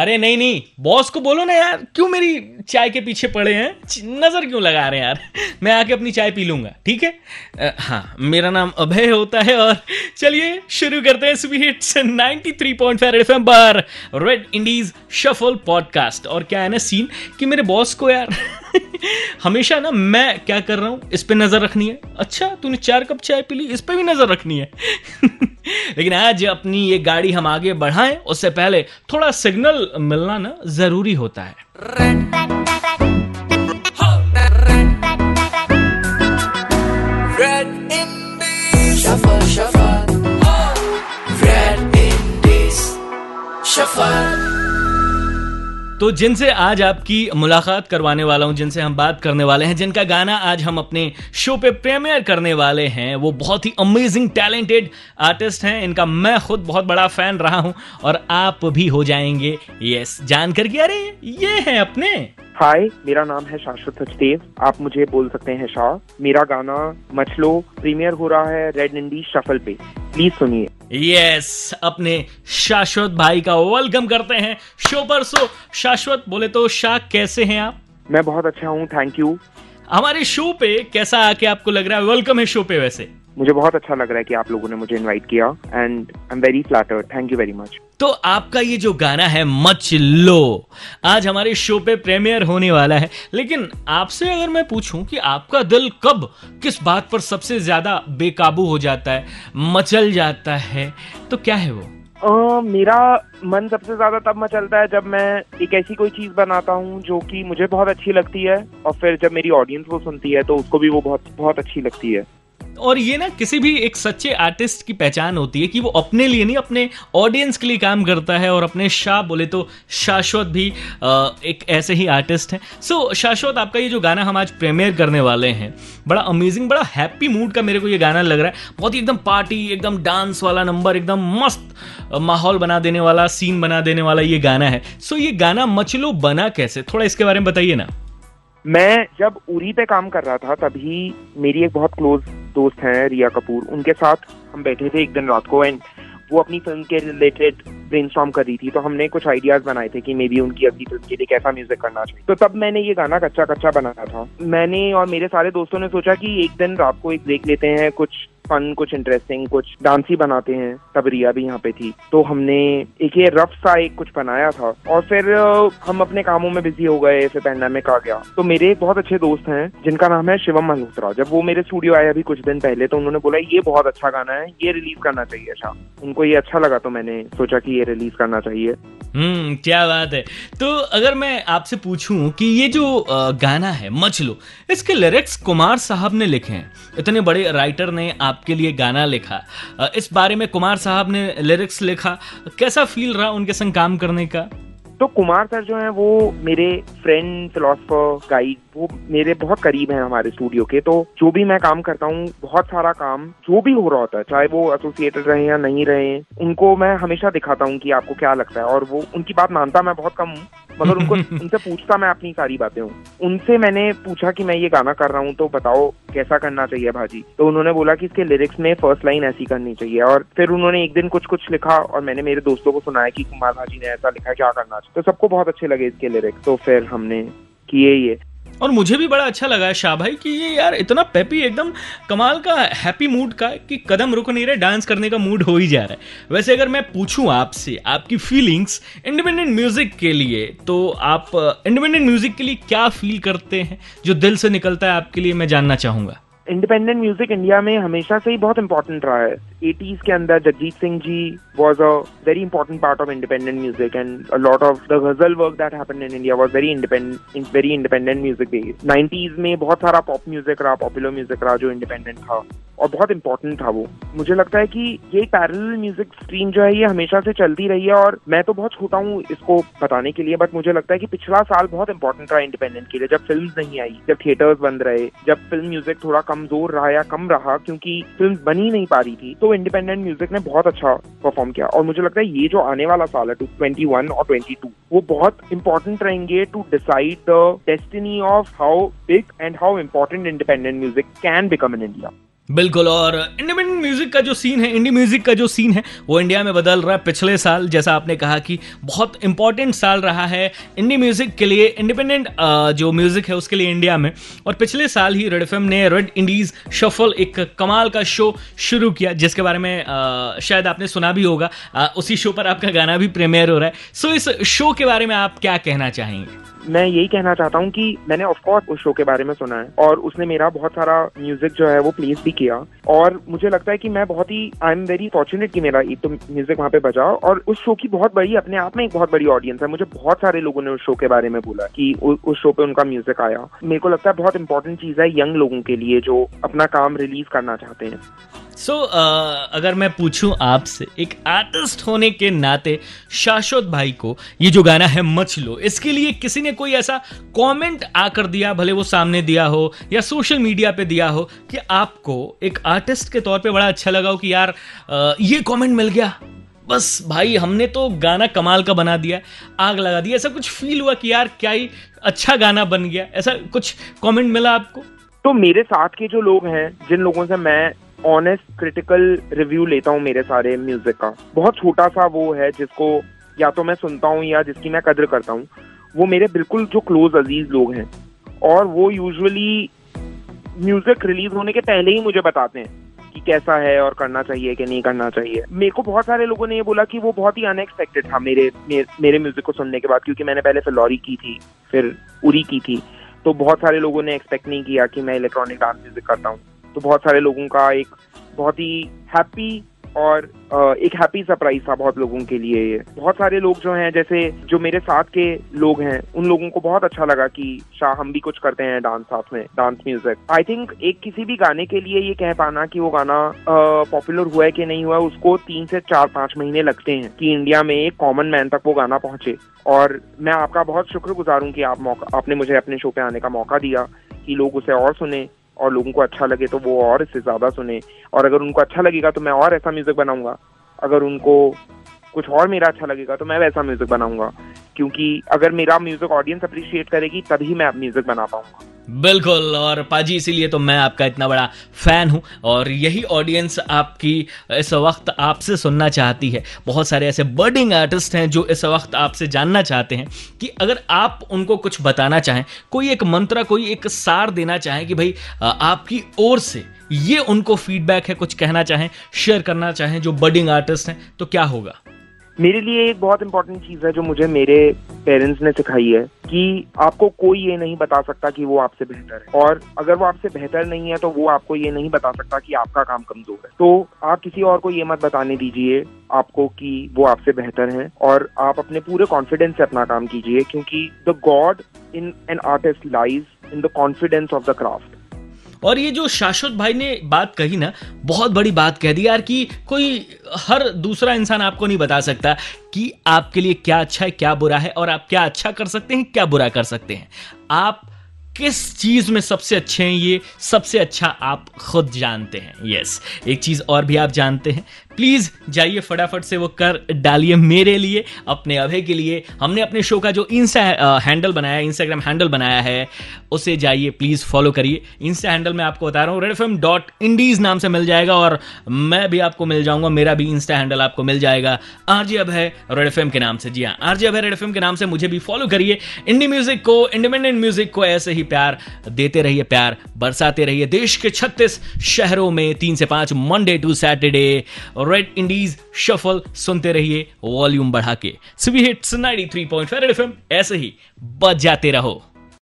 अरे नहीं नहीं, बॉस को बोलो ना यार, क्यों मेरी चाय के पीछे पड़े हैं, नज़र क्यों लगा रहे हैं यार, मैं आके अपनी चाय पी लूँगा, ठीक है। हाँ, मेरा नाम अभय होता है और चलिए शुरू करते हैं सुपर हिट्स 93.5 एफएम पर रेड इंडीज शफल पॉडकास्ट। और क्या है ना सीन कि मेरे बॉस को यार हमेशा ना मैं क्या कर रहा हूँ इस पर नज़र रखनी है, अच्छा तूने 4 कप चाय पी ली, इस पर भी नज़र रखनी है लेकिन आज अपनी ये गाड़ी हम आगे बढ़ाएं उससे पहले थोड़ा सिग्नल मिलना ना जरूरी होता है। तो जिनसे आज आपकी मुलाकात करवाने वाला हूं, जिनसे हम बात करने वाले हैं, जिनका गाना आज हम अपने शो पे प्रीमियर करने वाले हैं, वो बहुत ही अमेजिंग टैलेंटेड आर्टिस्ट हैं। इनका मैं खुद बहुत बड़ा फैन रहा हूं और आप भी हो जाएंगे यस जानकर कि अरे ये हैं अपने। हाय, मेरा नाम है शाश्वत सचदेव, आप मुझे बोल सकते हैं शाह। मेरा गाना मच लो प्रीमियर हो रहा है रेड इंडीज शफल पे, प्लीज सुनिए। यस, अपने शाश्वत भाई का वेलकम करते हैं शो पर। सो शाश्वत बोले तो शाह, कैसे हैं आप? मैं बहुत अच्छा हूँ, थैंक यू। हमारे शो पे कैसा आके आपको लग रहा है? वेलकम है शो पे। वैसे मुझे बहुत अच्छा लग रहा है कि आप लोगों ने मुझे इनवाइट किया and I am very flattered, thank you very much. तो आपका ये जो गाना है मच लो, आज हमारे शो पे प्रीमियर होने वाला है, लेकिन आपसे अगर मैं पूछूं कि आपका दिल कब किस बात पर सबसे ज्यादा बेकाबू हो जाता है, मचल जाता है, तो क्या है वो? मेरा मन सबसे ज्यादा तब मचलता है जब मैं एक ऐसी कोई चीज बनाता हूँ जो कि मुझे बहुत अच्छी लगती है और फिर जब मेरी ऑडियंस वो सुनती है तो उसको भी वो बहुत बहुत अच्छी लगती है। और ये ना किसी भी एक सच्चे आर्टिस्ट की पहचान होती है कि वो अपने लिए नहीं अपने ऑडियंस के लिए काम करता है, और अपने शाह बोले तो शाश्वत भी एक ऐसे ही आर्टिस्ट हैं। सो शाश्वत, आपका ये जो गाना हम आज प्रीमियर करने वाले हैं, बड़ा अमेजिंग, बड़ा हैप्पी मूड का मेरे को ये गाना लग रहा है, बहुत ही एकदम पार्टी, एकदम डांस वाला नंबर, एकदम मस्त माहौल बना देने वाला, सीन बना देने वाला ये गाना है। सो ये गाना मच लो बना कैसे, थोड़ा इसके बारे में बताइए ना। मैं जब उरी पे काम कर रहा था तभी मेरी एक बहुत क्लोज दोस्त हैं रिया कपूर, उनके साथ हम बैठे थे एक दिन रात को एंड वो अपनी फिल्म के रिलेटेड ब्रेनस्टॉर्म कर रही थी, तो हमने कुछ आइडियाज बनाए थे कि मे बी उनकी अगली फिल्म के लिए कैसा म्यूजिक करना चाहिए। तो तब मैंने ये गाना कच्चा कच्चा बनाया था, मैंने और मेरे सारे दोस्तों ने सोचा कि एक दिन रात को एक ब्रेक लेते हैं, कुछ फन, कुछ इंटरेस्टिंग, कुछ डांसी बनाते हैं। तब रिया भी यहाँ पे थी, तो हमने एक ये रफ सा एक कुछ बनाया था और फिर हम अपने कामों में बिजी हो गए, फिर पैंडेमिक आ गया। तो मेरे एक बहुत अच्छे दोस्त हैं जिनका नाम है शिवम मल्होत्रा, जब वो मेरे स्टूडियो आए अभी कुछ दिन पहले तो उन्होंने बोला ये बहुत अच्छा गाना है, ये रिलीज करना चाहिए शाह। उनको ये अच्छा लगा तो मैंने सोचा कि ये रिलीज करना चाहिए। क्या बात है। तो अगर मैं आपसे पूछूं कि ये जो गाना है मच लो, इसके लिरिक्स कुमार साहब ने लिखे हैं, इतने बड़े राइटर ने आपके लिए गाना लिखा, इस बारे में कुमार साहब ने लिरिक्स लिखा, कैसा फील रहा उनके संग काम करने का? तो कुमार सर जो हैं वो मेरे फ्रेंड, फिलोसोफर, गाइड, वो मेरे बहुत करीब हैं हमारे स्टूडियो के। तो जो भी मैं काम करता हूँ, बहुत सारा काम जो भी हो रहा होता है, चाहे वो एसोसिएटेड रहे या नहीं रहे, उनको मैं हमेशा दिखाता हूँ कि आपको क्या लगता है, और वो उनकी बात मानता मैं बहुत कम हूँ मगर उनको उनसे पूछता मैं अपनी सारी बातें हूँ। उनसे मैंने पूछा कि मैं ये गाना कर रहा हूँ तो बताओ कैसा करना चाहिए भाजी, तो उन्होंने बोला कि इसके लिरिक्स में फर्स्ट लाइन ऐसी करनी चाहिए, और फिर उन्होंने एक दिन कुछ कुछ लिखा और मैंने मेरे दोस्तों को सुनाया कि कुमार भाजी ने ऐसा लिखा, क्या करना चाहिए, तो सबको बहुत अच्छे लगे इसके लिरिक्स, तो फिर हमने किए ये। और मुझे भी बड़ा अच्छा लगा शाह भाई कि ये यार इतना पेपी, एकदम कमाल का हैप्पी मूड का, कि कदम रुक नहीं रहे, डांस करने का मूड हो ही जा रहा है। वैसे अगर मैं पूछूं आपसे आपकी फीलिंग्स इंडिपेंडेंट म्यूजिक के लिए, तो आप इंडिपेंडेंट म्यूजिक के लिए क्या फील करते हैं, जो दिल से निकलता है आपके लिए, मैं जानना चाहूंगा। इंडिपेंडेंट म्यूजिक इंडिया में हमेशा से ही बहुत इंपॉर्टेंट रहा है। 80s के अंदर Jagjit Singh ji was a very important part of independent music and a lot of the ghazal work that happened in India was very independent music based. 90s में बहुत सारा पॉप म्यूजिक रहा, पॉपुलर म्यूजिक रहा जो इंडिपेंडेंट था और बहुत इंपॉर्टेंट था वो। मुझे लगता है कि ये पैरेलल म्यूजिक स्ट्रीम जो है ये हमेशा से चलती रही है, और मैं तो बहुत छोटा हूँ इसको बताने के लिए, बट मुझे लगता है कि पिछला साल बहुत इंपॉर्टेंट रहा इंडिपेंडेंट के लिए, जब फिल्म नहीं आई, जब थिएटर्स बंद रहे, जब फिल्म म्यूजिक थोड़ा कमजोर रहा या कम रहा क्योंकि फिल्म बन ही नहीं पा रही थी, तो इंडिपेंडेंट म्यूजिक ने बहुत अच्छा परफॉर्म किया। और मुझे लगता है ये जो आने वाला साल है 2021 और 2022 वो बहुत इंपॉर्टेंट रहेंगे to decide the destiny of how big and how important independent music can become in India. बिल्कुल। और इंडिपेंडेंट म्यूजिक का जो सीन है, इंडी म्यूजिक का जो सीन है वो इंडिया में बदल रहा है। पिछले साल जैसा आपने कहा कि बहुत इंपॉर्टेंट साल रहा है इंडी म्यूजिक के लिए, इंडिपेंडेंट जो म्यूजिक है उसके लिए इंडिया में। और पिछले साल ही रेड एफएम ने रेड इंडीज शफल एक कमाल का शो शुरू किया, जिसके बारे में शायद आपने सुना भी होगा। उसी शो पर आपका गाना भी प्रीमियर हो रहा है। सो इस शो के बारे में आप क्या कहना चाहेंगे? मैं यही कहना चाहता हूँ कि मैंने ऑफकोर्स उस शो के बारे में सुना है और उसने मेरा बहुत सारा म्यूजिक जो है वो प्लेस भी किया, और मुझे लगता है कि मैं बहुत ही आई एम वेरी फॉर्चुनेट कि मेरा एक तो म्यूजिक वहाँ पे बजा, और उस शो की बहुत बड़ी अपने आप में एक बहुत बड़ी ऑडियंस है। मुझे बहुत सारे लोगों ने उस शो के बारे में बोला कि उस शो पे उनका म्यूजिक आया। मेरे को लगता है बहुत इंपॉर्टेंट चीज़ है यंग लोगों के लिए जो अपना काम रिलीज करना चाहते हैं। अगर मैं पूछूं आपसे, एक आर्टिस्ट होने के नाते शाश्वत भाई को ये जो गाना है मच लो, इसके लिए किसी ने कोई ऐसा कमेंट आकर दिया, भले वो सामने दिया हो या सोशल मीडिया पे दिया हो, कि आपको एक आर्टिस्ट के तौर पे बड़ा अच्छा लगा हो कि यार ये कमेंट मिल गया, बस भाई हमने तो गाना कमाल का बना दिया, आग लगा दिया, ऐसा कुछ फील हुआ कि यार क्या ही अच्छा गाना बन गया? ऐसा कुछ कॉमेंट मिला आपको? तो मेरे साथ के जो लोग हैं, जिन लोगों से मैं ऑनेस्ट क्रिटिकल रिव्यू लेता हूँ मेरे सारे म्यूजिक का, बहुत छोटा सा वो है जिसको या तो मैं सुनता हूँ या जिसकी मैं कदर करता हूँ, वो मेरे बिल्कुल जो क्लोज अजीज लोग हैं, और वो यूजुअली म्यूजिक रिलीज होने के पहले ही मुझे बताते हैं कि कैसा है और करना चाहिए कि नहीं करना चाहिए। मेरे को बहुत सारे लोगों ने ये बोला कि वो बहुत ही अनएक्सपेक्टेड था मेरे म्यूजिक को सुनने के बाद, क्योंकि मैंने पहले फिल्लौरी की थी, फिर उरी की थी, तो बहुत सारे लोगों ने एक्सपेक्ट नहीं किया कि मैं इलेक्ट्रॉनिक डांस म्यूजिक करता हूँ। तो बहुत सारे लोगों का एक बहुत ही हैप्पी और एक हैप्पी सरप्राइज था बहुत लोगों के लिए ये। बहुत सारे लोग जो हैं, जैसे जो मेरे साथ के लोग हैं, उन लोगों को बहुत अच्छा लगा कि शाह हम भी कुछ करते हैं डांस, साथ में डांस म्यूजिक। आई थिंक एक किसी भी गाने के लिए ये कह पाना कि वो गाना पॉपुलर हुआ है कि नहीं हुआ, उसको 3 से 4-5 महीने लगते हैं कि इंडिया में एक कॉमन मैन तक वो गाना पहुंचे। और मैं आपका बहुत शुक्रगुजार हूँ कि आपने मुझे अपने शो पे आने का मौका दिया कि लोग उसे और सुने, और लोगों को अच्छा लगे तो वो और इससे ज़्यादा सुने, और अगर उनको अच्छा लगेगा तो मैं और ऐसा म्यूज़िक बनाऊंगा, अगर उनको कुछ और मेरा अच्छा लगेगा तो मैं वैसा म्यूज़िक बनाऊंगा, क्योंकि अगर मेरा म्यूज़िक ऑडियंस अप्रिशिएट करेगी तभी मैं म्यूज़िक बना पाऊंगा। बिल्कुल। और पाजी, इसीलिए तो मैं आपका इतना बड़ा फैन हूँ, और यही ऑडियंस आपकी इस वक्त आपसे सुनना चाहती है। बहुत सारे ऐसे बर्डिंग आर्टिस्ट हैं जो इस वक्त आपसे जानना चाहते हैं कि अगर आप उनको कुछ बताना चाहें, कोई एक मंत्र, कोई एक सार देना चाहें कि भाई आपकी ओर से ये उनको फीडबैक है, कुछ कहना चाहें, शेयर करना चाहें जो बर्डिंग आर्टिस्ट हैं, तो क्या होगा? मेरे लिए एक बहुत इंपॉर्टेंट चीज़ है जो मुझे मेरे पेरेंट्स ने सिखाई है कि आपको कोई ये नहीं बता सकता कि वो आपसे बेहतर है, और अगर वो आपसे बेहतर नहीं है तो वो आपको ये नहीं बता सकता कि आपका काम कमजोर है। तो आप किसी और को ये मत बताने दीजिए आपको कि वो आपसे बेहतर हैं, और आप अपने पूरे कॉन्फिडेंस से अपना काम कीजिए, क्योंकि the god in an artist lies in the confidence of the craft. और ये जो शाश्वत भाई ने बात कही ना, बहुत बड़ी बात कह दी यार, कि कोई हर दूसरा इंसान आपको नहीं बता सकता कि आपके लिए क्या अच्छा है, क्या बुरा है, और आप क्या अच्छा कर सकते हैं, क्या बुरा कर सकते हैं। आप किस चीज़ में सबसे अच्छे हैं, ये सबसे अच्छा आप खुद जानते हैं। यस, एक चीज़ और भी आप जानते हैं, प्लीज़ जाइए फटाफट से वो कर डालिए मेरे लिए, अपने अभय के लिए। हमने अपने शो का जो इंस्टाग्राम हैंडल बनाया है, उसे जाइए प्लीज़ फॉलो करिए। इंस्टा हैंडल मैं आपको बता रहा हूँ, redfm.indies नाम से मिल जाएगा, और मैं भी आपको मिल जाऊँगा, मेरा भी इंस्टा हैंडल आपको मिल जाएगा आरजे अभय redfm के नाम से। जी हाँ, आरजे अभय redfm के नाम से मुझे भी फॉलो करिए। इंडी म्यूजिक को, इंडिपेंडेंट म्यूजिक को ऐसे ही प्यार देते रहिए, प्यार बरसाते रहिए। देश के 36 शहरों में 3 से 5 Monday to Saturday Red Indies shuffle सुनते रहिए, वॉल्यूम बढ़ा के। सभी हिट्स 93.5 FM ऐसे ही बजाते रहो।